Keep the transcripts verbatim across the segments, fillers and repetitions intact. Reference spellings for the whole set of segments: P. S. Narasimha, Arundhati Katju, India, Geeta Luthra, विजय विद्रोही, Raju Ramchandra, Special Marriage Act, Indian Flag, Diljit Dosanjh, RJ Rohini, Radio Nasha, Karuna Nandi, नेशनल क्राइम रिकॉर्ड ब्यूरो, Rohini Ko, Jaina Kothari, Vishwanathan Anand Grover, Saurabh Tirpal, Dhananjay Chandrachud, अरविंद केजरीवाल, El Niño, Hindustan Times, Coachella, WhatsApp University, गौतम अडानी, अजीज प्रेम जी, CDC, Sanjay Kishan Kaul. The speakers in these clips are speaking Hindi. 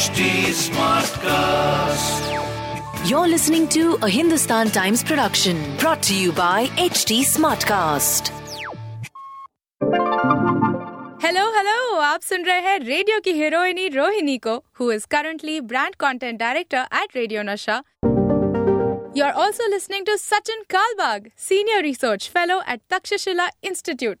H D Smartcast. You're listening to a Hindustan Times production brought to you by H D Smartcast. Hello hello, आप सुन रहे हैं रेडियो की हीरोइनी रोहिणी को, who is currently brand content director at radio Nasha. You are also listening to Sachin Kalbag, senior research fellow at Takshashila institute.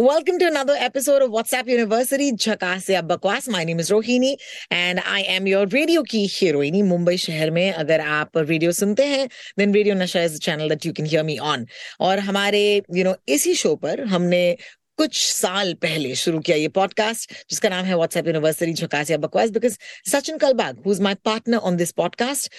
Welcome to another episode of WhatsApp University, Jhakaas Ya Bakwas. My name is Rohini and I am your radio ki heroine. Mumbai शहर में अगर आप रेडियो सुनते हैं, then Radio Nasha is the channel that you can hear me on. और हमारे, you know, इसी शो पर हमने कुछ साल पहले शुरू किया ये पॉडकास्ट, जिसका नाम है व्हाट्सएप यूनिवर्सिटी झकास या बकवास, because Sachin Kalbag, who is my partner on this podcast,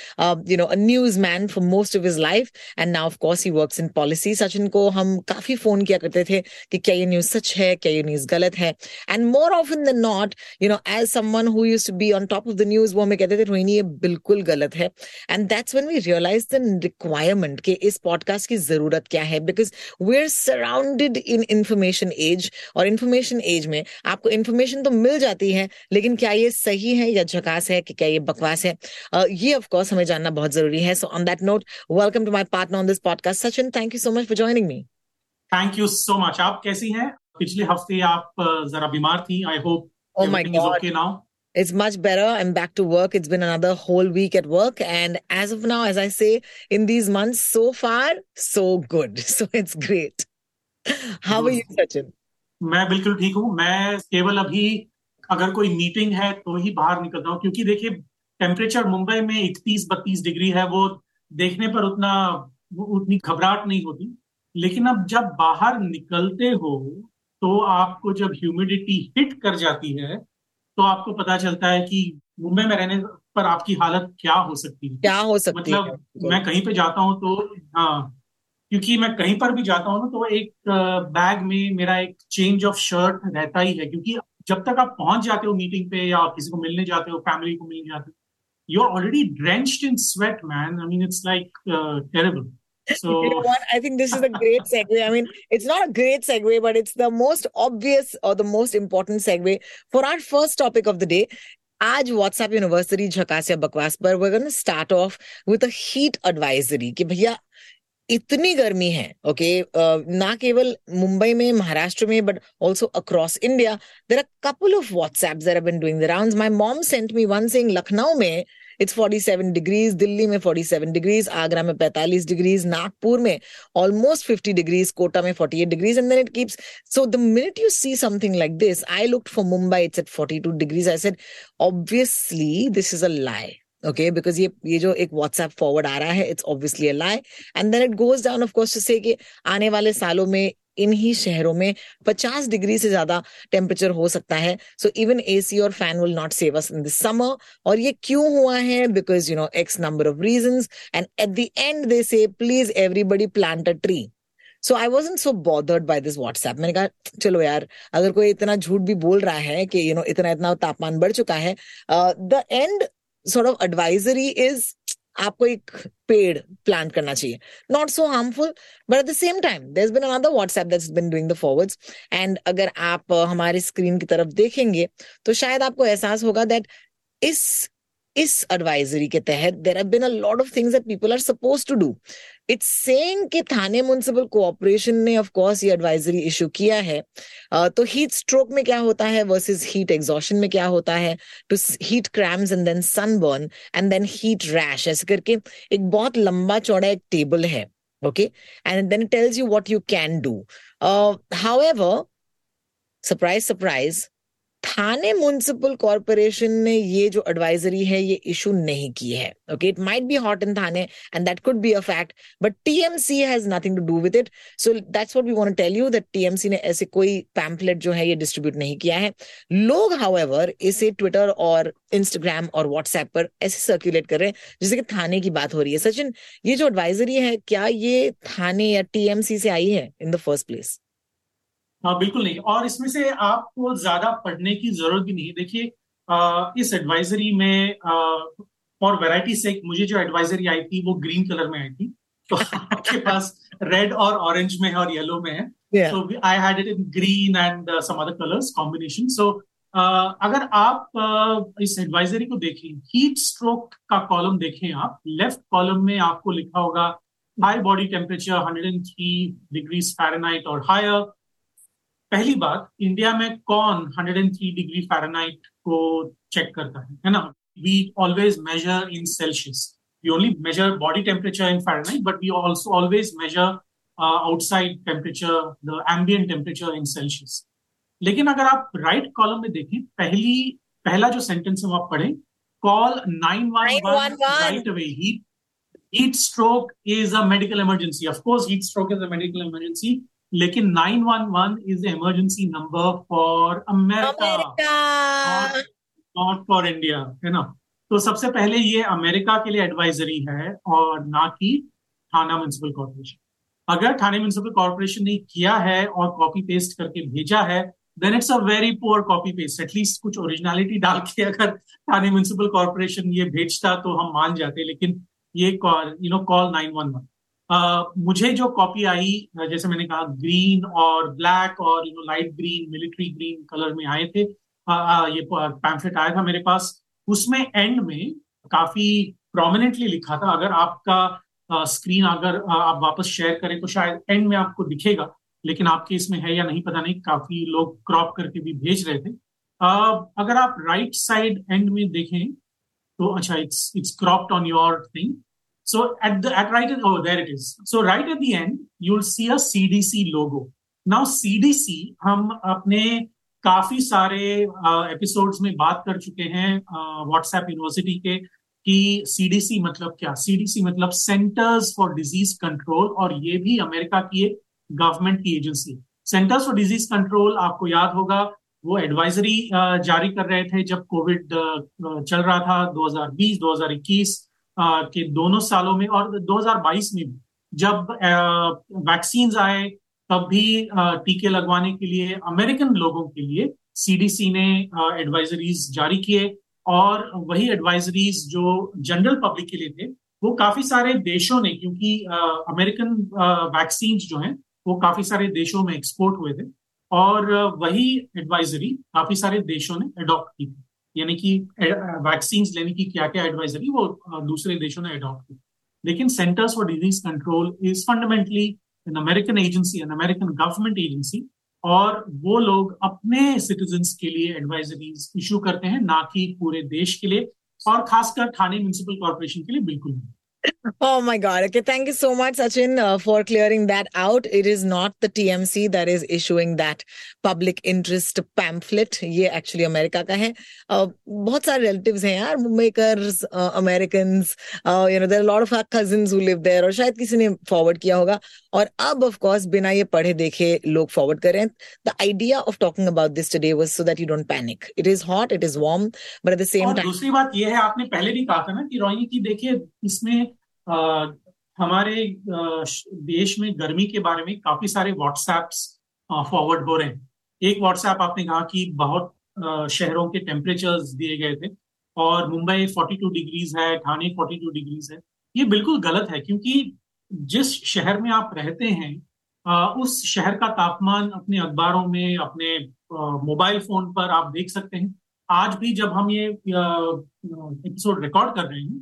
you know a news man for most of his life and now of course he works in policy. Sachin को हम काफी फोन किया करते थे कि क्या ये न्यूज सच है, क्या ये न्यूज गलत है, and more often than not, you know as someone who used to be on top of the news, वो हमें कहते थे रोहिणी ये बिल्कुल गलत है. And that's when we realise the requirement कि इस पॉडकास्ट की जरूरत क्या है, because we are surrounded in information age, और इन्फॉर्मेशन एज में आपको इन्फॉर्मेशन तो मिल जाती है, लेकिन क्या ये सही है या झकास है, कि क्या ये बकवास है, uh, ये ऑफ कोर्स हमें जानना बहुत जरूरी है. So on that note, welcome to my partner on this podcast Sachin. Thank you so much for joining me. Thank you so much. आप कैसी हैं? पिछले हफ्ते आप जरा बीमार थी. I hope everything is okay now. It's much better. I'm back to work. It's been another whole week at work. And as of now, as I say, in these months, so far, so good. So it's great. How are you, Sachin? मैं बिल्कुल ठीक हूँ. मैं केवल अभी अगर कोई मीटिंग है तो ही बाहर निकलता हूँ, क्योंकि देखिए टेम्परेचर मुंबई में इकतीस बत्तीस डिग्री है, वो देखने पर उतना उतनी घबराहट नहीं होती, लेकिन अब जब बाहर निकलते हो तो आपको जब ह्यूमिडिटी हिट कर जाती है तो आपको पता चलता है कि मुंबई में रहने पर आपकी हालत क्या हो सकती है. क्या हो सकती मतलब है मतलब मैं कहीं पे जाता हूँ तो हाँ, क्योंकि मैं कहीं पर भी जाता हूँ ना तो एक बैग में मेरा एक चेंज ऑफ शर्ट रहता ही है, क्योंकि जब तक आप पहुंच जाते हो मीटिंग पे या किसी को मिलने जाते हो, फैमिली को मिलने जाते हो, you are already drenched in sweat man. I mean it's like terrible. So, you know what? I think this is a great segue. I mean, it's not a great segue, but it's the most obvious or the most important segue for our first topic of the day. आज व्हाट्सएप यूनिवर्सिटी झकास या बकवास पर we're going to start off with a heat advisory कि भैया इतनी गर्मी है, ओके, ना केवल मुंबई में, महाराष्ट्र में, but also across India. There are couple of WhatsApps that have been doing the rounds. My mom sent me one saying Lucknow में इट्स सैंतालीस डिग्रीज, दिल्ली में सैंतालीस डिग्रीज, आगरा में पैंतालीस डिग्रीज, नागपुर में ऑलमोस्ट पचास डिग्रीज, कोटा में अड़तालीस degrees, and then it keeps. So the minute you see something like this, I looked for Mumbai, it's at बयालीस degrees. I said obviously this is a lie. Okay, because ये ये जो एक WhatsApp forward आ रहा है, it's obviously a lie. And then it goes down, of course, to say कि आने वाले सालों में इन्हीं शहरों में पचास डिग्री से ज्यादा टेम्परेचर हो सकता है. सो इवन एसी और fan will not save us in this summer. और ये क्यों हुआ है? Because you know X number of reasons. And at the end they say please everybody plant a tree. So I wasn't so bothered by this WhatsApp. मैंने कहा चलो यार, अगर कोई इतना झूठ भी बोल रहा है कि you know इतना इतना तापमान बढ़ चुका है, the end sort of advisory is आपको एक पेड़ प्लांट करना चाहिए. Not so harmful, but at the same time, there's been another WhatsApp that's been doing the forwards. And अगर आप हमारे स्क्रीन की तरफ देखेंगे तो शायद आपको एहसास होगा that इस इस एडवाइजरी के तहत there have been a lot of things that people are supposed to do. It's saying कि थाने म्युनिसिपल कोऑपरेशन ने ऑफ कोर्स ये एडवाइजरी इशू किया है, uh, तो हीट स्ट्रोक में क्या होता है वर्सेस हीट एग्जॉशन में क्या होता है, to heat cramps and then sunburn and then heat rash, ऐसे करके एक बहुत लंबा चौड़ा एक टेबल है. Okay, and then it tells you what you can do. However, surprise surprise, Thane municipal corporation ने ये जो एडवाइजरी है ये इशू नहीं की है. Okay, it might be hot in Thane and that could be a fact, but TMC has nothing to do with it. So that's what we want to tell you, that TMC ने ऐसे कोई पैम्फलेट जो है ये डिस्ट्रीब्यूट नहीं किया है. लोग हाउएवर इसे ट्विटर और इंस्टाग्राम और व्हाट्सएप पर ऐसे सर्कुलेट कर रहे हैं जैसे कि थाने की बात हो रही है. सचिन, ये जो एडवाइजरी है क्या ये थाने या टीएमसी से आई है इन द फर्स्ट प्लेस? हाँ बिल्कुल नहीं, और इसमें से आपको ज्यादा पढ़ने की जरूरत भी नहीं। देखिए इस एडवाइजरी में फॉर वैरायटी से मुझे जो एडवाइजरी आई थी वो ग्रीन कलर में आई थी, तो आपके पास रेड और ऑरेंज में है और येलो में है, so I had it in green and some other colours combination. सो अगर आप uh, इस एडवाइजरी को देखें, हीट स्ट्रोक का कॉलम देखें आप, लेफ्ट कॉलम में आपको लिखा होगा हाई बॉडी टेम्परेचर एक सौ तीन डिग्री फ़ारेनहाइट और हायर। पहली बात, इंडिया में कौन एक सौ तीन डिग्री फ़ारेनहाइट को चेक करता है, है ना? We always measure in Celsius, we only measure body temperature in Fahrenheit, but we also always measure outside temperature, the ambient temperature in Celsius. लेकिन अगर आप राइट कॉलम में देखें, पहली पहला जो सेंटेंस है वो आप पढ़ें, call nine one one right away, heat heat stroke is a medical emergency. Of course heat stroke is a medical emergency, लेकिन nine one one is emergency number for America, not for India, है ना? तो सबसे पहले ये अमेरिका के लिए एडवाइजरी है और ना कि थाना म्युनिसिपल कॉर्पोरेशन। अगर थाने म्युनिसिपल कॉर्पोरेशन ने किया है और कॉपी पेस्ट करके भेजा है, then it's a very poor copy paste. At least कुछ ओरिजिनलिटी डाल के अगर थाने म्युनिसिपल कॉर्पोरेशन ये भेजता तो हम मान जाते, लेकिन ये call you know call nine one one. Uh, मुझे जो कॉपी आई, जैसे मैंने कहा ग्रीन और ब्लैक और you know light green, military green colour में आए थे, uh, uh, ये पैम्फलेट आया था मेरे पास। उसमें एंड में काफी प्रोमिनेंटली लिखा था, अगर आपका स्क्रीन uh, अगर uh, आप वापस शेयर करें तो शायद एंड में आपको दिखेगा, लेकिन आपके इसमें है या नहीं पता नहीं, काफी लोग क्रॉप करके भी भेज रहे थे। uh, अगर आप राइट साइड एंड में देखें तो अच्छा, it's it's cropped on your thing. So at the at right at, oh there it is. So right at the end you'll see a C D C logo. Now C D C हम अपने काफी सारे एपिसोड्स uh, में बात कर चुके हैं व्हाट्सएप uh, यूनिवर्सिटी के, कि C D C मतलब क्या? C D C मतलब सेंटर्स फॉर डिजीज कंट्रोल, और ये भी अमेरिका की एक गवर्नमेंट की agency. Centres for disease control आपको याद होगा वो एडवाइजरी uh, जारी कर रहे थे जब कोविड uh, चल रहा था दो हज़ार बीस दो हज़ार इक्कीस Uh, के दोनों सालों में, और दो हज़ार बाईस में भी जब वैक्सीन uh, आए तब भी uh, टीके लगवाने के लिए अमेरिकन लोगों के लिए सीडीसी ने एडवाइजरीज uh, जारी किए, और वही एडवाइजरीज जो जनरल पब्लिक के लिए थे वो काफी सारे देशों ने, क्योंकि अमेरिकन वैक्सीन जो हैं वो काफी सारे देशों में एक्सपोर्ट हुए थे, और uh, वही एडवाइजरी काफी सारे देशों ने अडॉप्ट की थी, यानी कि वैक्सीन लेने की क्या क्या एडवाइजरी वो दूसरे देशों ने अडॉप्ट की। लेकिन centres for disease control is fundamentally an American agency, an American government agency, और वो लोग अपने सिटीजन्स के लिए एडवाइजरीज इशू करते हैं, ना कि पूरे देश के लिए, और खासकर थाने म्युनिसिपल कॉर्पोरेशन के लिए बिल्कुल नहीं। Oh my God. Okay. Thank you so much, Sachin, uh, for clearing that out. It is not the T M C that is issuing that public interest pamphlet. ये actually America का है. Uh, बहुत सारे relatives हैं यार, bookmakers, uh, Americans. Uh, you know, there are a lot of our cousins who live there. और शायद किसी ने forward किया होगा. और अब of course बिना ये पढ़े देखे लोग forward कर रहे हैं. The idea of talking about this today was so that you don't panic. It is hot, it is warm, but at the same time. और दूसरी बात ये है, आपने पहले भी कहा था ना कि रोहिणी की, देखिए इसमें Uh, हमारे uh, देश में गर्मी के बारे में काफी सारे व्हाट्सएप्स फॉरवर्ड uh, हो रहे हैं। एक व्हाट्सएप आपने कहा कि बहुत uh, शहरों के टेम्परेचर्स दिए गए थे, और मुंबई बयालीस डिग्रीज है, ठाणे बयालीस डिग्रीज है। ये बिल्कुल गलत है, क्योंकि जिस शहर में आप रहते हैं uh, उस शहर का तापमान अपने अखबारों में, अपने uh, मोबाइल फोन पर आप देख सकते हैं। आज भी जब हम ये एपिसोड uh, रिकॉर्ड कर रहे हैं,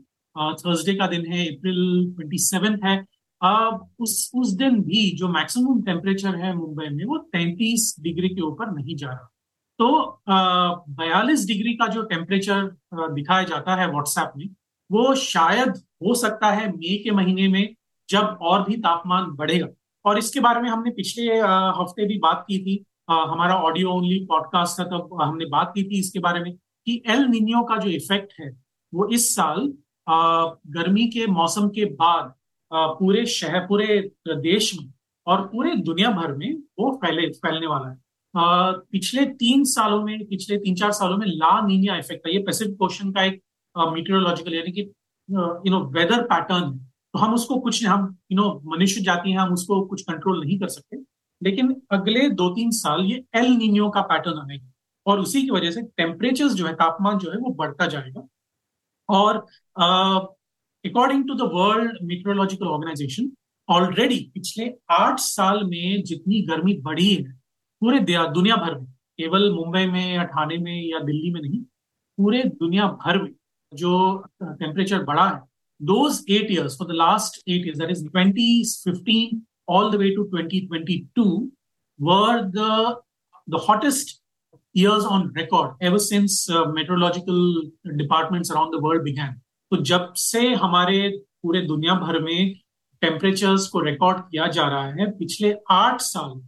थर्सडे uh, का दिन है, अप्रैल सत्ताईस है, uh, उस उस दिन भी जो मैक्सिमम टेम्परेचर है मुंबई में वो तैंतीस डिग्री के ऊपर नहीं जा रहा। तो बयालीस डिग्री का जो टेम्परेचर uh, दिखाया जाता है व्हाट्सएप में, वो शायद हो सकता है मई के महीने में जब और भी तापमान बढ़ेगा। और इसके बारे में हमने पिछले uh, हफ्ते भी बात की थी, uh, हमारा ऑडियो ओनली पॉडकास्ट था, तब हमने बात की थी इसके बारे में कि एल निनियो का जो इफेक्ट है वो इस साल Uh, गर्मी के मौसम के बाद uh, पूरे शहर, पूरे देश में और पूरे दुनिया भर में वो फैले फैलने वाला है। uh, पिछले तीन सालों में पिछले तीन चार सालों में ला नीनिया इफेक्ट है, ये पैसिफिक ओशन का एक मीटरोलॉजिकल यानी कि यू नो वेदर पैटर्न है। तो हम उसको कुछ हम यू नो मनुष्य जाति हैं, हम उसको कुछ कंट्रोल नहीं कर सकते, लेकिन अगले दो तीन साल ये एल नीनियो का पैटर्न आएगा और उसी की वजह से टेम्परेचर जो है, तापमान जो है वो बढ़ता जाएगा। और according to the world meteorological organisation, already पिछले आठ साल में जितनी गर्मी बढ़ी है पूरे दुनिया भर में, केवल मुंबई में या ठाणे में या दिल्ली में नहीं, पूरे दुनिया भर में जो टेम्परेचर बढ़ा है, those eight years, for the last eight years, that is twenty fifteen all the way to twenty twenty-two, were the the hottest years on record ever since uh, meteorological departments around the world began. तो जब से हमारे पूरे दुनिया भर में temperatures को record किया जा रहा है, पिछले आठ साल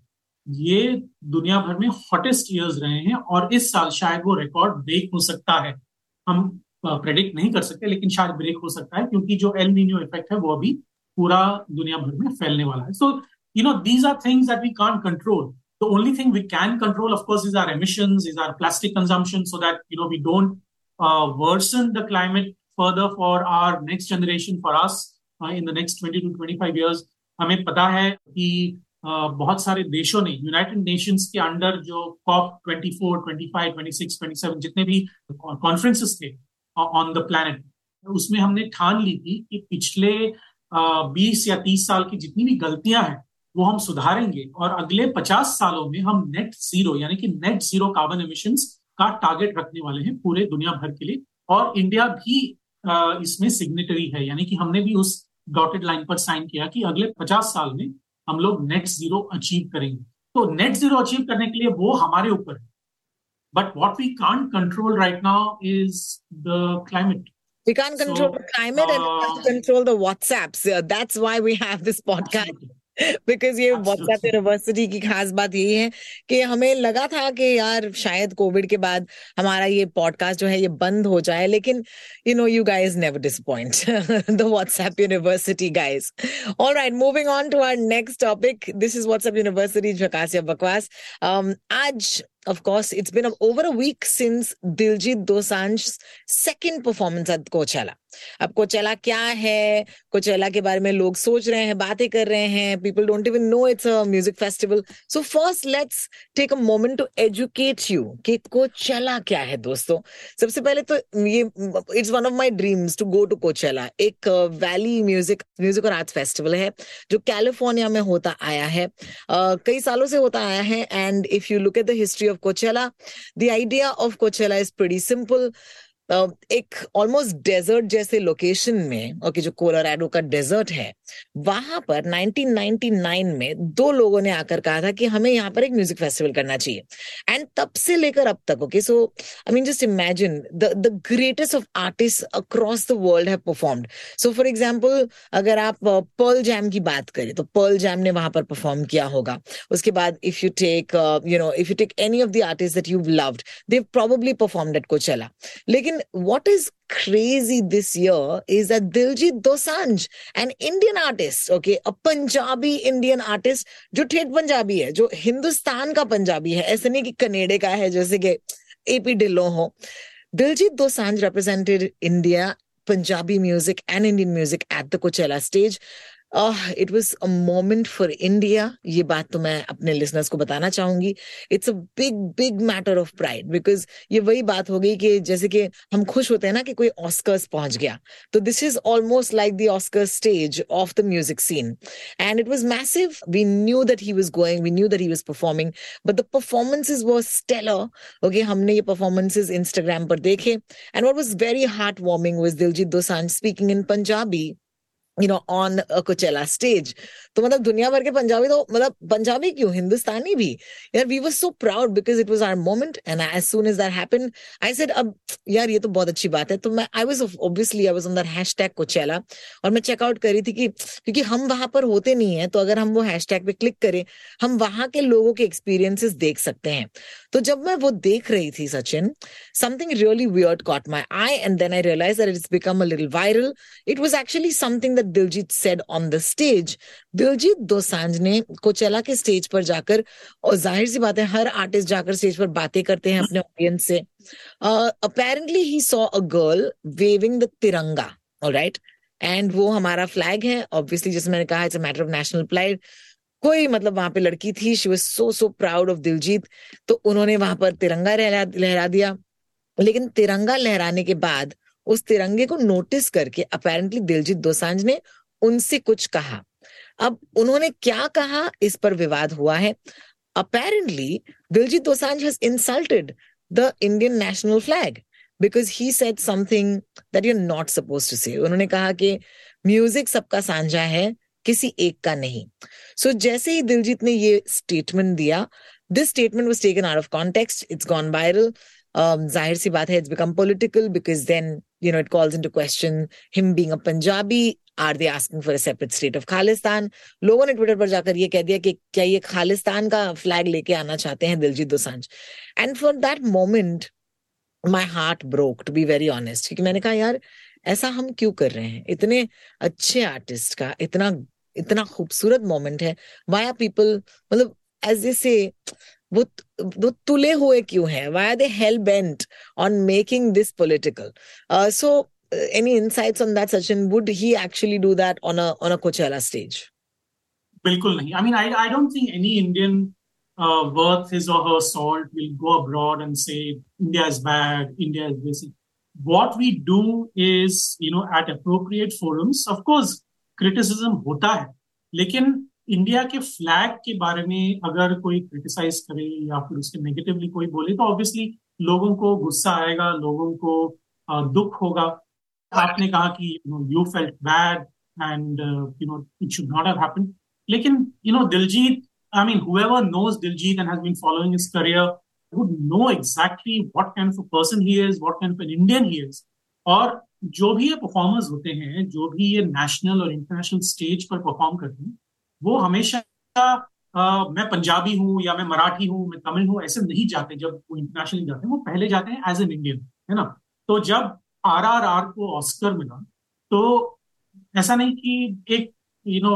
ये दुनिया भर में hottest years रहे हैं और इस साल शायद वो record break हो सकता है। हम प्रेडिक्ट नहीं कर सकते, लेकिन शायद ब्रेक हो सकता है क्योंकि जो एल नीनो इफेक्ट है वो अभी पूरा दुनिया भर में फैलने वाला है। So you know these are things that we can't control. The only thing we can control of course is our emissions, is our plastic consumption, so that you know we don't worsen the climate further for our next generation, for us in the next twenty two twenty five years. हमें पता है कि uh, बहुत सारे देशों ने यूनाइटेड नेशंस के अंडर जो COP twenty four twenty five twenty six twenty seven जितने भी कॉन्फ्रेंसेस थे ऑन द प्लैनेट, उसमें हमने ठान ली थी कि पिछले बीस या तीस साल की जितनी भी गलतियां हैं वो हम सुधारेंगे और अगले पचास सालों में हम नेट जीरो यानी कि नेट जीरो कार्बन एमिशंस का टारगेट रखने वाले हैं पूरे दुनिया भर के लिए। और इंडिया भी इसमें सिग्नेटरी है, यानी कि हमने भी उस डॉटेड लाइन पर साइन किया कि अगले पचास साल में हम लोग नेट जीरो अचीव करेंगे। तो नेट जीरो अचीव करने के लिए वो हमारे ऊपर है, but what we can't control right now is the climate. We can't control so, the climate uh, and we can't control the WhatsApps. That's why we have this podcast. Absolutely. Because ये व्हाट्सएप यूनिवर्सिटी की खास बात यही है कि हमें लगा था कि यार शायद कोविड के बाद हमारा ये पॉडकास्ट जो है ये बंद हो जाए, लेकिन you know you guys never disappoint the WhatsApp university guys. Alright, moving on to our next topic. This is WhatsApp university झकास या बकवास। आज of course it's been over a week since Diljit Dosanjh second performance at Coachella. अब कोचेला क्या है, कोचेला के बारे में लोग सोच रहे हैं, बातें कर रहे हैं, people don't even know it's a music festival. So first let's take a moment to educate you कि कोचेला क्या है। दोस्तों, सबसे पहले तो ये it's one of my dreams to go to Coachella. एक वैली म्यूजिक म्यूजिक और आर्ट्स फेस्टिवल है जो कैलिफोर्निया में होता आया है, uh, कई सालों से होता आया है। And if you look at the history of Coachella, the idea of Coachella is pretty simple. Uh, एक ऑलमोस्ट डेजर्ट जैसे लोकेशन में, ओके, जो कोलोराडो का डेजर्ट है, वहां पर नाइनटीन नाइंटी नाइन में दो लोगों ने आकर कहा था कि हमें यहाँ पर एक म्यूजिक फेस्टिवल करना चाहिए। एंड तब से लेकर अब तक, okay, so I mean just imagine the the greatest of artist across the world have performed. So for example, अगर आप पर्ल जैम की बात करें तो पर्ल जैम ने वहां पर परफॉर्म किया होगा। उसके बाद if you take you know if you take any of the artist that you loved, they probably performed at Coachella. लेकिन what is crazy this year is that Diljit Dosanjh, an Indian artist, okay, a Punjabi Indian artist, जो ठेठ पंजाबी है, जो हिंदुस्तान का पंजाबी है, ऐसे नहीं कि कनेडे का है जैसे कि एपी ढिल्लो हो। Diljit Dosanjh represented India, Punjabi music and Indian music at the Coachella stage. It was a moment for India, ये बात तो मैं अपने लिसनर्स को बताना चाहूंगी। It's a big big matter of pride, because ये वही बात हो गई कि जैसे कि हम खुश होते हैं ना कि कोई ऑस्कर्स पहुंच गया, तो this is almost like the Oscar stage of the music scene. And it was massive. We knew that he was going, we knew that he was performing, but the performances was stellar. Okay, हमने ये परफॉर्मेंसेज इंस्टाग्राम पर देखे। And what was very heart warming was Diljit Dosanjh speaking in Punjabi, you know, on a Coachella stage. तो मतलब दुनिया भर के पंजाबी, तो मतलब पंजाबी क्यों, हिंदुस्तानी भी यार। We were so proud because it was our moment. And as soon as that happened I said, अब यार ये तो बहुत अच्छी बात है। तो मैं I was obviously I was on that hashtag Coachella और मैं चेकआउट कर रही थी कि क्योंकि हम वहां पर होते नहीं है, तो अगर हम वो हैशटैग पे क्लिक करें हम वहां के लोगों के एक्सपीरियंसेस देख सकते हैं। तो जब मैं वो देख रही थी Sachin, something really weird caught my eye and then I realize that it's become a little viral. It was actually something that Diljit said on the stage. Diljit Dosanjh ने कोचेला के स्टेज पर जाकर, और जाहिर सी बात है हर आर्टिस्ट जाकर स्टेज पर बातें करते हैं अपने ऑडियंस से, apparently he saw a girl waving the tiranga, alright, and वो हमारा फ्लैग है ऑब्वियसली, जिसमें मैंने कहा it's a matter of national pride. कोई मतलब वहां पे लड़की थी, she was so so proud of Diljit, तो उन्होंने वहां पर तिरंगा लहरा दिया। लेकिन तिरंगा लहराने के बाद उस तिरंगे को नोटिस करके अपेरेंटली दिलजीत दोसांझ ने उनसे कुछ कहा। अब उन्होंने क्या कहा इस पर विवाद हुआ है। Apparently Diljit Dosanjh has insulted the Indian national flag because he said something that you are not supposed to say. उन्होंने कहा कि म्यूजिक सबका साझा है, किसी एक का नहीं। सो so, जैसे ही दिलजीत ने ये स्टेटमेंट दिया, this statement was taken out of context, it's gone viral. जाहिर सी बात है, it's become political because then you know it calls into question him being a Punjabi. Are they asking for a separate state of Khalistan? लोगों ने ट्विटर पर जाकर ये कह दिया कि क्या ये खालिस्तान का फ्लैग लेके आना चाहते हैं Diljit Dosanjh. And for that moment my heart broke, to be very honest, क्योंकि मैंने कहा यार ऐसा हम क्यों कर रहे हैं? इतने अच्छे आर्टिस्ट का इतना इतना खूबसूरत मोमेंट है, वाई आर पीपल मतलब एज ए से वो वो तुले हुए क्यों हैं? Why are they hell bent on making this political? So any insights on that, Sachin? Would he actually do that on a on a Coachella stage? Bilkul nahi. I mean, I I don't think any Indian uh, worth his or her salt will go abroad and say India is bad, India is this. What we do is, you know, at appropriate forums, of course, criticism hota hai. Lekin India ke flag ke बारे में अगर कोई criticize करे या फिर उसके negatively कोई बोले तो obviously लोगों को गुस्सा आएगा, लोगों को uh, दुख होगा। आपने कहा कि you know, you felt bad and uh, you know it should not have happened. लेकिन you know Diljit, I mean whoever knows Diljit and has been following his career would know exactly what kind of a person he is, what kind of an Indian he is. और जो भी ये performers होते हैं, जो भी ये national और international stage पर perform करते हैं, वो हमेशा uh, मैं पंजाबी हूँ या मैं मराठी हूँ, मैं तमिल हूँ, ऐसे नहीं जाते। जब वो internationally जाते हैं, वो पहले जाते हैं as an Indian, है ना? तो जब आर आर आर को ऑस्कर मिला तो ऐसा नहीं कि एक यू नो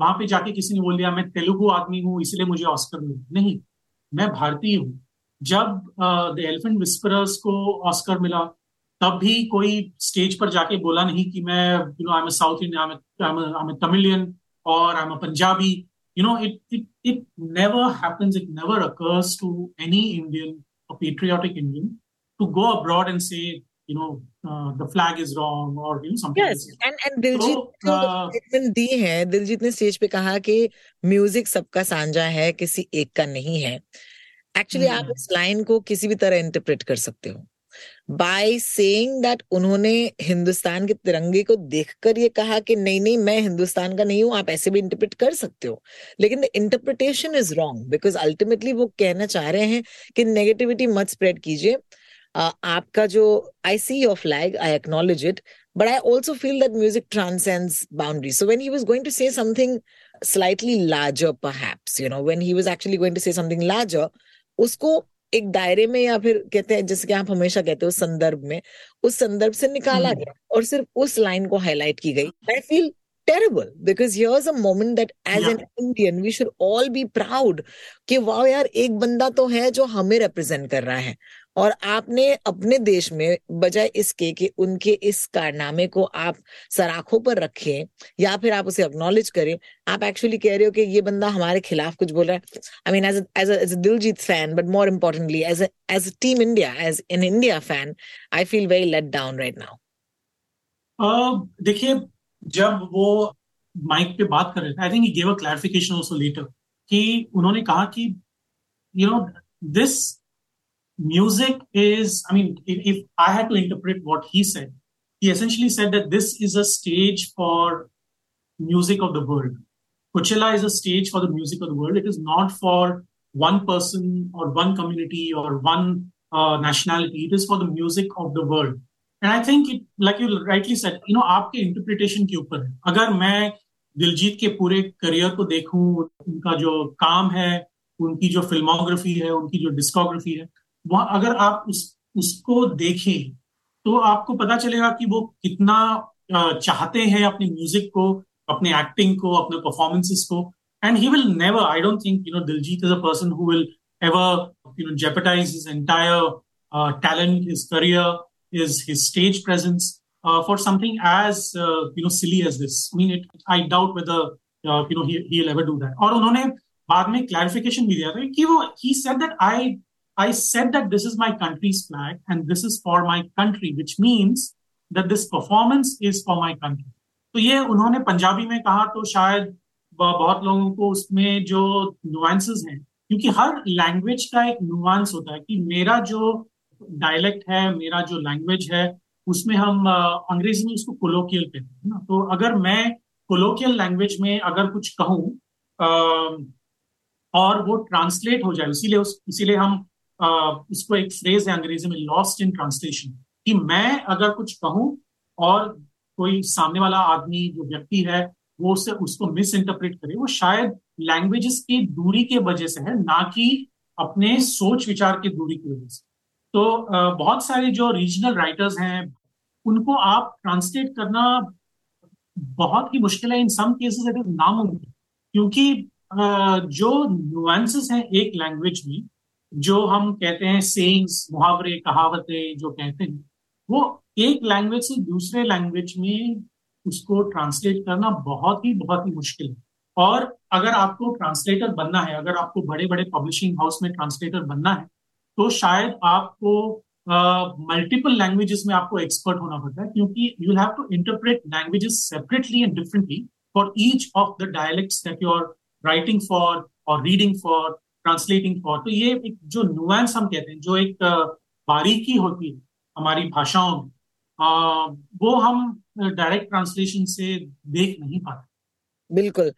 वहां पे जाके किसी ने बोल दिया मैं तेलुगु आदमी हूँ इसलिए मुझे ऑस्कर मिला। नहीं, मैं भारतीय हूँ। जब द एलिफेंट विस्परर्स को ऑस्कर मिला तब भी कोई स्टेज पर जाके बोला नहीं कि मैं you know I am a south Indian, I am a Tamilian और I am a Punjabi. You know it it it never happens, it never occurs to any Indian, a patriotic Indian, to go abroad and say you know, uh, the flag is wrong or you know, something. Yes, like and, and Diljit so, uh, statement दी है, Diljit ने stage पे कहा कि music सबका साझा है, किसी एक का नहीं है। Actually, hmm. आप इस line को किसी भी तरह interpret कर सकते हो। By saying that उन्होंने हिंदुस्तान के तिरंगे को देखकर ये कहा कि नहीं नहीं मैं हिंदुस्तान का नहीं हूँ, आप ऐसे भी interpret कर सकते हो। लेकिन the interpretation is wrong because ultimately वो कहना चाह रहे हैं कि negativity मत spread कीजिए। Uh, आपका जो I see your flag, I acknowledge it, but I also feel that music transcends boundaries. So when he was going to say something slightly larger, perhaps, you know, when he was actually going to say something larger, उसको एक दायरे में या फिर कहते हैं जैसे कि आप हमेशा कहते हो संदर्भ में, उस संदर्भ से निकाला गया और सिर्फ उस लाइन को हाईलाइट की गई। I feel terrible because here's a moment that as yeah. an Indian we should all be proud कि वाह यार एक बंदा तो है जो हमें represent कर रहा है और आपने अपने देश में बजाय इसके कि उनके इस कारनामे को आप सराखों पर रखें या फिर आप उसे एक्नॉलेज करें, आप एक्चुअली कह रहे हो कि ये बंदा हमारे खिलाफ कुछ बोल रहा है। I mean as as as a Diljit fan but more importantly as as a team India, as an India fan, I feel very let down right now. देखिए, जब वो माइक पे बात कर रहे थे, I think he give a clarification also later कि उन्होंने कहा कि you know this music is, I mean, if, if I had to interpret what he said, he essentially said that this is a stage for music of the world. Coachella is a stage for the music of the world. It is not for one person or one community or one uh, nationality. It is for the music of the world. And I think, it, like you rightly said, you know, आपके interpretation के ऊपर है। अगर मैं दिलजीत के पूरे career को देखूं, उनका जो काम है, उनकी जो filmography है, उनकी जो discography है, वहाँ अगर आप उस उसको देखें तो आपको पता चलेगा कि वो कितना चाहते हैं अपने म्यूजिक को, अपने एक्टिंग को, अपने परफॉर्मेंसेस को। And he will never, I don't think you know Diljit is a person who will ever you know जेपटाइज his entire talent, his career, is his stage presence for something as you know silly as this. I mean it, I doubt whether you know, he, he'll ever do that. और उन्होंने बाद में क्लैरिफिकेशन भी दिया था कि वो he said that I I said that this is my country's flag and this is for my country, which means that this performance is for my country. तो ये उन्होंने पंजाबी में कहा तो शायद बहुत लोगों को उसमें जो नुआंसेस हैं, क्योंकि हर लैंग्वेज का एक नुआंस होता है कि मेरा जो डायलेक्ट है, मेरा जो लैंग्वेज है, उसमें हम अंग्रेजी में उसको कोलोकियल कहते हैं ना. तो अगर मैं कोलोकियल लैंग्वेज में अगर कुछ कहूँ और वो ट्रांसलेट हो जाए, इसीलिए इसीलिए हम इसको एक फ्रेज है अंग्रेजी में लॉस्ट इन ट्रांसलेशन, कि मैं अगर कुछ कहूँ और कोई सामने वाला आदमी जो व्यक्ति है वो उसे उसको मिस इंटरप्रेट करे, वो शायद लैंग्वेजेस की दूरी के वजह से है, ना कि अपने सोच विचार की दूरी की वजह से. तो बहुत सारे जो रीजनल राइटर्स हैं उनको आप ट्रांसलेट करना बहुत ही मुश्किल है. In some cases it is नामुमकिन, क्योंकि जो नुएंसेस हैं एक लैंग्वेज में, जो हम कहते हैं सेइंग्स, मुहावरे, कहावतें जो कहते हैं, वो एक लैंग्वेज से दूसरे लैंग्वेज में उसको ट्रांसलेट करना बहुत ही बहुत ही मुश्किल है. और अगर आपको ट्रांसलेटर बनना है, अगर आपको बड़े बड़े पब्लिशिंग हाउस में ट्रांसलेटर बनना है, तो शायद आपको मल्टीपल uh, लैंग्वेजेस में आपको एक्सपर्ट होना पड़ता है, क्योंकि you have to interpret languages separately and differently for each of the dialects that you are writing for और रीडिंग फॉर, ट्रांसलेटिंग फॉर. तो ये एक जो नुएंस हम कहते हैं, जो एक बारीकी होती है हमारी भाषाओं में, वो हम डायरेक्ट ट्रांसलेशन से देख नहीं पाते. बिल्कुल.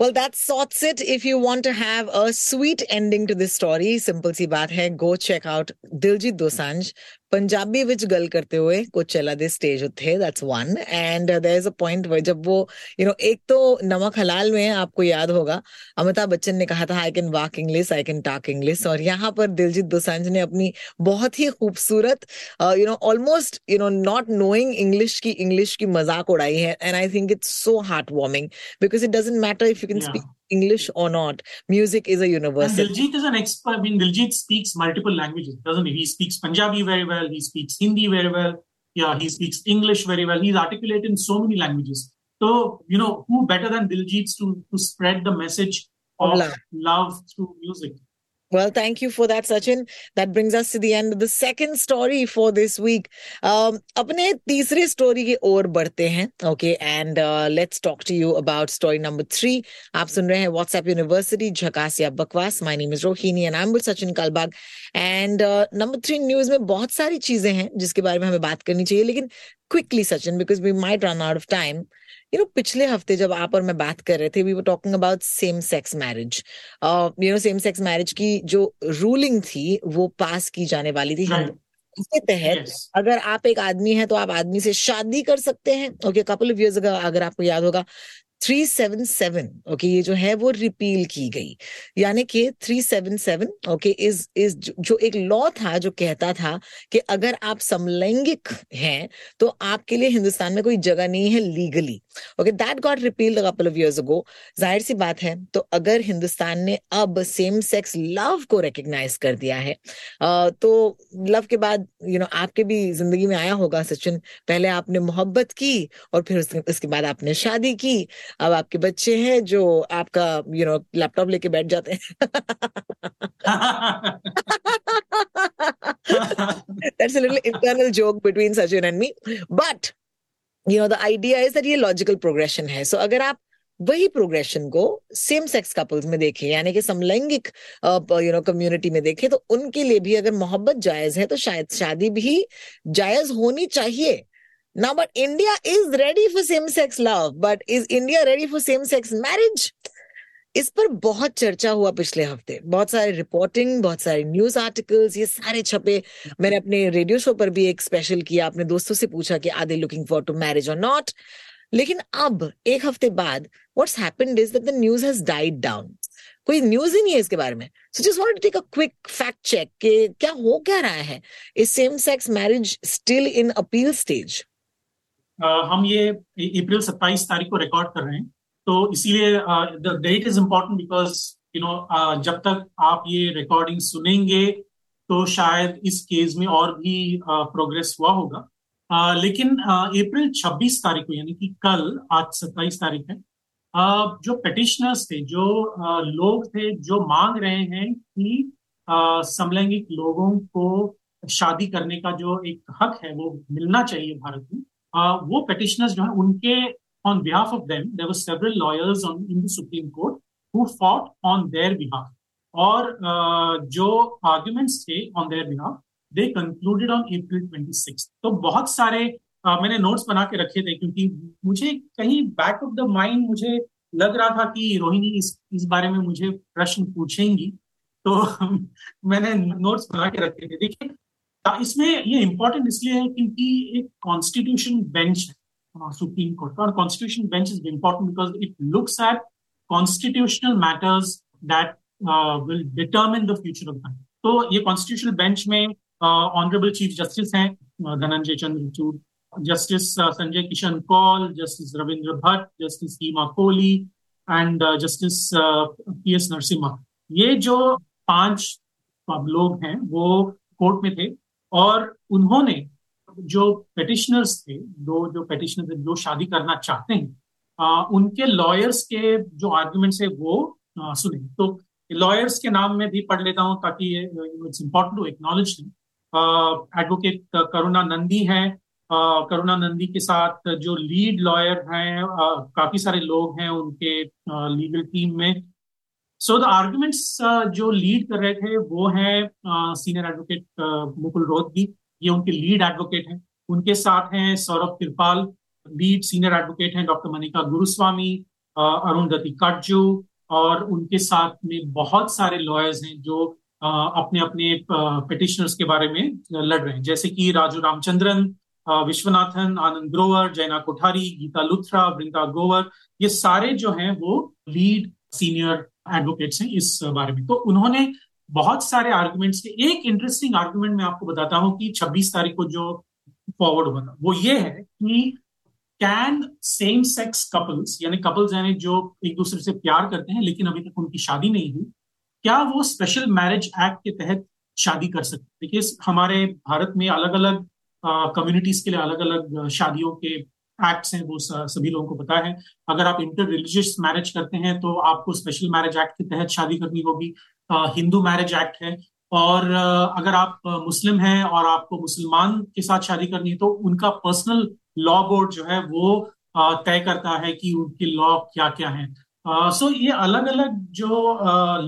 Well, that sorts it. If you want to have a sweet ending to this story, simple सी बात है, go check out Diljit Dosanjh, Punjabi विच गल करते हुए कोचेला दे स्टेज उत्ते. That's one. And uh, there is a point where जब वो, you know, एक तो नमक हलाल में आपको याद होगा अमिताभ बच्चन ने कहा था I can walk English, I can talk English. और यहाँ पर दिलजीत दोसांझ ने अपनी बहुत ही खूबसूरत, uh, you know, almost, you know, not knowing English की English की मजाक उड़ाई है. And I think it's so heartwarming because it doesn't matter if you can yeah. speak English or not. Music is a universal. And Diljit is an expert. I mean, Diljit speaks multiple languages, doesn't he? He speaks Punjabi very well. He speaks Hindi very well. Yeah, he speaks English very well. He's articulated in so many languages. So, you know, who better than Diljit to, to spread the message of love, love through music? Well, thank you for that, Sachin. That brings us to the end of the second story for this week. Um, अपने तीसरे story की ओर बढ़ते हैं, okay? And uh, let's talk to you about story number three. आप सुन रहे हैं WhatsApp University, झकास या बकवास. My name is Rohini and I'm with Sachin Kalbag. And uh, number three news में बहुत सारी चीजें हैं जिसके बारे में हमें बात करनी चाहिए, लेकिन quickly, Sachin, because we might run out of time. You know, पिछले हफ्ते जब आप और मैं बात कर रहे थे, we were talking about same-sex marriage. Uh, you know, same-sex marriage की जो ruling थी, वो pass की जाने वाली थी. Right. इसके तहत yes. अगर आप एक आदमी हैं, तो आप आदमी से शादी कर सकते हैं. Okay, couple of years ago, अगर आपको याद होगा, three seventy-seven, okay, ये जो है वो रिपील की गई. यानी कि three seventy-seven, okay, इस इस जो एक लॉ था जो कहता था कि अगर आप समलैंगिक हैं तो आपके लिए हिंदुस्तान में कोई जगह नहीं है legally. Okay, that got repealed a couple of years ago. जाहिर सी बात है, तो अगर हिंदुस्तान ने अब सेम सेक्स लव को रिकग्नाइज कर दिया है, तो लव के बाद, यू नो, आपके भी जिंदगी में आया होगा सचिन, पहले आपने मोहब्बत की और फिर उसके बाद आपने शादी की. अब आपके बच्चे हैं जो आपका, यू नो, लैपटॉप लेके बैठ जाते हैं. That's a little internal joke between Sachin and me. But, you know, the idea is that ये लॉजिकल प्रोग्रेशन है. सो so, अगर आप वही प्रोग्रेशन को सेम सेक्स कपल्स में देखें, यानी कि समलैंगिक, यू नो, कम्युनिटी में देखें, तो उनके लिए भी अगर मोहब्बत जायज है तो शायद शादी भी जायज होनी चाहिए. Now, but India is ready for same-sex love, but is India ready for same-sex marriage? इस पर बहुत चर्चा हुआ पिछले हफ्ते. बहुत सारे रिपोर्टिंग, बहुत सारे न्यूज आर्टिकल्स, ये सारे छपे. मैंने अपने रेडियो शो पर भी एक स्पेशल किया, अपने दोस्तों से पूछा कि are they looking for to marriage और नॉट. लेकिन अब एक हफ्ते बाद what's happened is that the news has died down. कोई न्यूज ही नहीं है इसके बारे में. So just wanted to take a quick fact check कि क्या हो क्या रहा है. Is same sex marriage still in appeal stage? Uh, हम ये अप्रैल सत्ताईस तारीख को रिकॉर्ड कर रहे हैं, तो इसीलिए the date is important because, you know, जब तक आप ये रिकॉर्डिंग सुनेंगे तो शायद इस केस में और भी प्रोग्रेस uh, हुआ होगा. uh, लेकिन अप्रैल uh, छब्बीस तारीख को, यानी कि कल, आज सत्ताईस तारीख है, जो पेटिशनर्स थे, जो लोग थे जो मांग रहे हैं कि समलैंगिक लोगों को शादी करने का जो एक हक है वो मिलना चाहिए भारत में, वो पेटिशनर्स जो है उनके on behalf of them there were several lawyers on in the supreme court who fought on their behalf, और जो आर्ग्यूमेंट्स थे on their behalf they concluded on April छब्बीस। तो बहुत सारे Uh, मैंने नोट्स बना के रखे थे क्योंकि मुझे कहीं बैक ऑफ द माइंड मुझे लग रहा था कि रोहिणी इस इस बारे में मुझे प्रश्न पूछेंगी, तो मैंने नोट्स बना के रखे थे। देखिए, इसमें ये इम्पोर्टेंट इसलिए है क्योंकि एक कॉन्स्टिट्यूशन बेंच है सुप्रीम कोर्ट का, और constitution bench is important because it looks at constitutional matters that will determine the future of the country. तो ये कॉन्स्टिट्यूशनल बेंच में ऑनरेबल चीफ जस्टिस हैं Dhananjaya Chandrachud, justice Sanjay Kishan Kaul, justice Ravindra Bhat, justice Hima Kohli and justice P S Narasimha. ये जो पांच लोग हैं वो कोर्ट में थे, और उन्होंने जो पेटिशनर्स थे, दो जो पेटिशनर्स थे जो शादी करना चाहते हैं, आ, उनके लॉयर्स के जो आर्ग्यूमेंट्स है वो आ, सुने। तो लॉयर्स के नाम में भी पढ़ लेता हूँ ताकि it's important to acknowledge. Advocate Karuna Nundy है, Uh, करुणा नंदी के साथ जो लीड लॉयर हैं, uh, काफी सारे लोग हैं उनके लीगल uh, टीम में। सो द आर्ग्यूमेंट्स जो लीड कर रहे थे वो हैं सीनियर एडवोकेट मुकुल रोही, ये उनके लीड एडवोकेट हैं। उनके साथ हैं Saurabh Kirpal, lead senior advocate हैं डॉक्टर मोनिका गुरुस्वामी, uh, अरुंधति काटजू, और उनके साथ में बहुत सारे लॉयर्स हैं जो uh, अपने अपने पिटिशनर्स uh, के बारे में लड़ रहे हैं, जैसे कि राजू रामचंद्रन, विश्वनाथन आनंद ग्रोवर, जैना कोठारी, गीता लुथरा, वृंदा ग्रोवर, ये सारे जो हैं वो लीड सीनियर एडवोकेट्स हैं इस बारे में। तो उन्होंने बहुत सारे आर्गुमेंट्स के, एक इंटरेस्टिंग आर्गुमेंट मैं आपको बताता हूं कि छब्बीस तारीख को जो फॉरवर्ड हुआ वो ये है कि कैन सेम सेक्स कपल्स, यानी कपल्स यानी जो एक दूसरे से प्यार करते हैं लेकिन अभी तक उनकी शादी नहीं हुई, क्या वो स्पेशल मैरिज एक्ट के तहत शादी कर सकते। देखिए, हमारे भारत में अलग अलग कम्युनिटीज uh, के लिए अलग अलग शादियों के एक्ट्स हैं, वो सभी लोगों को पता है। अगर आप इंटर रिलीजियस मैरिज करते हैं तो आपको स्पेशल मैरिज एक्ट के तहत शादी करनी होगी, uh, हिंदू मैरिज एक्ट है, और uh, अगर आप मुस्लिम हैं और आपको मुसलमान के साथ शादी करनी है तो उनका पर्सनल लॉ बोर्ड जो है वो uh, तय करता है कि उनके लॉ क्या क्या है। सो uh, so ये अलग अलग जो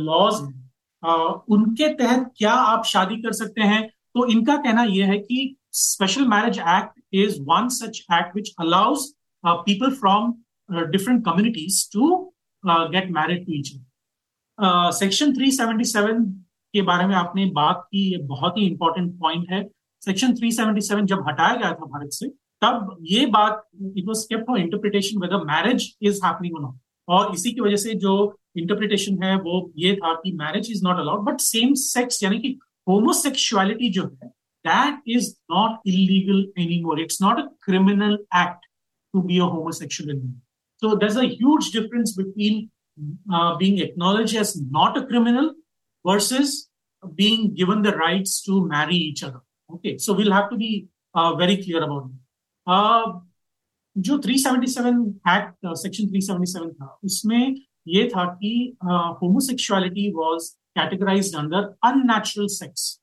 लॉज uh, हैं uh, उनके तहत क्या आप शादी कर सकते हैं। तो इनका कहना यह है कि Special Marriage Act is one such act which allows uh, people from uh, different communities to uh, get married to each other. Uh, Section three seventy-seven के बारे में आपने बात की, ये बहुत ही important point है। Section three seventy-seven जब हटाया गया था भारत से, तब ये बात it was kept for interpretation whether marriage is happening or not, और इसी की वजह से जो interpretation है वो ये था कि marriage is not allowed but same sex यानी कि homosexuality जो है that is not illegal anymore. It's not a criminal act to be a homosexual anymore. So there's a huge difference between uh, being acknowledged as not a criminal versus being given the rights to marry each other. Okay, so we'll have to be uh, very clear about that. Uh, जो three seventy-seven Act, uh, Section three seventy-seven था, उसमें ये था कि uh, homosexuality was categorized under unnatural sex.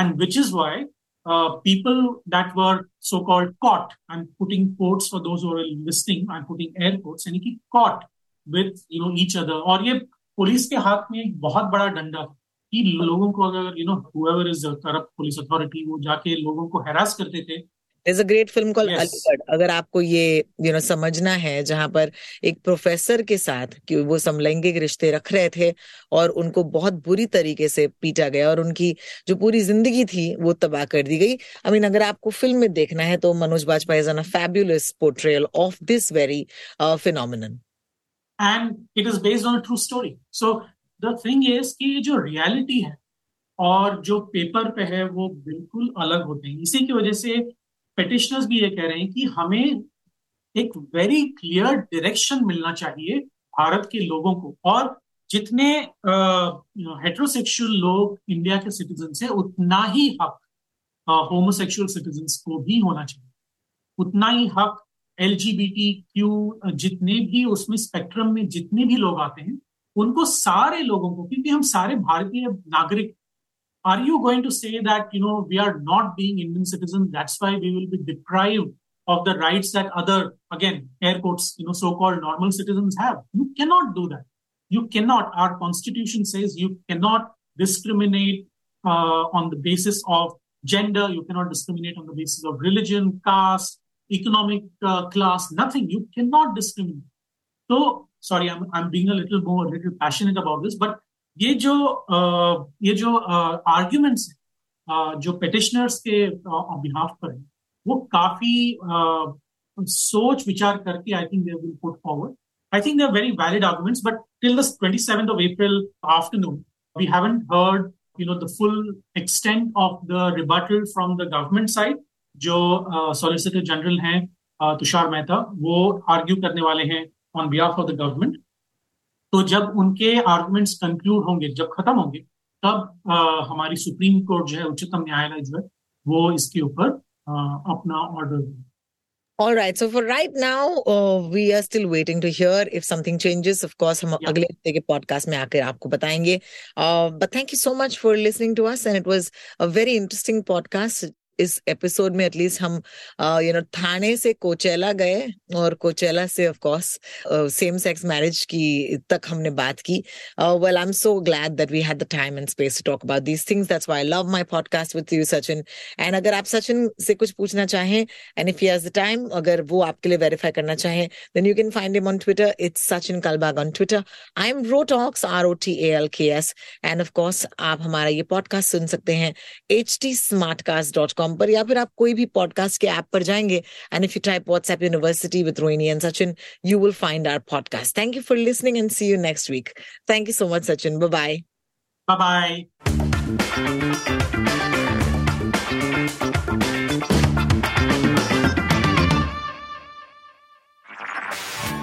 And which is why uh, people that were so-called caught, I'm putting quotes for those who are listening, I'm putting air quotes, यानी कि caught with you know each other, और ये पुलिस के हाथ में एक बहुत बड़ा डंडा था कि लोगों को अगर you know whoever is a corrupt police authority वो जाके लोगों को harass करते थे। There's a great film called yes. Alibad. अगर आपको ये you know समझना है, जहाँ पर एक प्रोफेसर के साथ कि वो समलैंगिक रिश्ते रख रहे थे और उनको बहुत बुरी तरीके से पीटा गया और उनकी जो पूरी जिंदगी थी वो तबाह कर दी गई। I mean, अगर आपको फिल्म में देखना है तो Manoj Bajpayee is a fabulous portrayal of this very uh, phenomenon. And it is based on a true story. So the thing is कि ये जो reality है और जो पेपर पे है वो बिल्कुल अलग होते हैं। इसी की वजह से पेटिशनर्स भी ये कह रहे हैं कि हमें एक वेरी क्लियर डायरेक्शन मिलना चाहिए भारत के लोगों को, और जितने हेटरोसेक्सुअल लोग इंडिया के सिटीजन्स हैं उतना ही हक होमोसेक्सुअल सिटीजन्स को भी होना चाहिए, उतना ही हक एलजीबीटीक्यू जितने भी उसमें स्पेक्ट्रम में जितने भी लोग आते हैं उनको, सारे लोगों को, क्योंकि हम सारे भारतीय नागरिक। Are you going to say that you know we are not being Indian citizen, that's why we will be deprived of the rights that other, again, air quotes, you know, so-called normal citizens have. You cannot do that. You cannot. Our constitution says you cannot discriminate uh, on the basis of gender. You cannot discriminate on the basis of religion, caste, economic uh, class, nothing. You cannot discriminate. So, sorry, I'm, I'm being a little more, a little passionate about this, but ये जो uh, ये जो uh, arguments uh, जो petitioners के uh, behalf पर है, वो काफी uh, सोच विचार करके I think they will put forward. I think they are very valid arguments, but till the twenty seventh of April afternoon we haven't heard you know the full extent of the rebuttal from the government side. जो सॉलिसिटर uh, जनरल हैं uh, तुषार मेहता, वो आर्ग्यू करने वाले हैं on behalf of the government. तो जब उनके आर्गुमेंट्स कंक्लूड होंगे, जब खत्म होंगे, तब uh, हमारी सुप्रीम कोर्ट जो है, उच्चतम न्यायालय जो है, वो इसके ऊपर Uh, अपना order. All right. So for right now, uh, we are still waiting to hear if something changes. Of course, हम अगले हफ्ते के podcast में आकर आपको बताएंगे. Uh, but thank you so much for listening to us, and it was a very interesting podcast. इस एपिसोड में एटलीस्ट हम यू नो थाने से कोचेला गए और कोचेला से of course same sex marriage की तक हमने बात की। Well, I am so glad that we had the time and space to talk about these things. That's why I love my podcast with you Sachin. And अगर आप सचिन से कुछ पूछना चाहें, and if he has the time, अगर वो आपके लिए वेरीफाई करना चाहें, then you can find him on Twitter. It's Sachin Kalbag on Twitter. I am Rotalks, R O T A L K S. And of course आप हमारा ये पॉडकास्ट सुन सकते हैं H T Smartcast dot com पर, या फिर आप कोई भी पॉडकास्ट के ऐप पर जाएंगे and if you type WhatsApp university with Rohini and Sachin, you will find our podcast. Thank you for listening and see you next week. Thank you so much Sachin. Bye bye. Bye bye.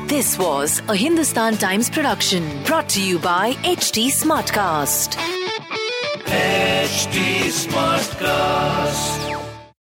This was a Hindustan Times production brought to you by HT Smartcast. H D Smartcast।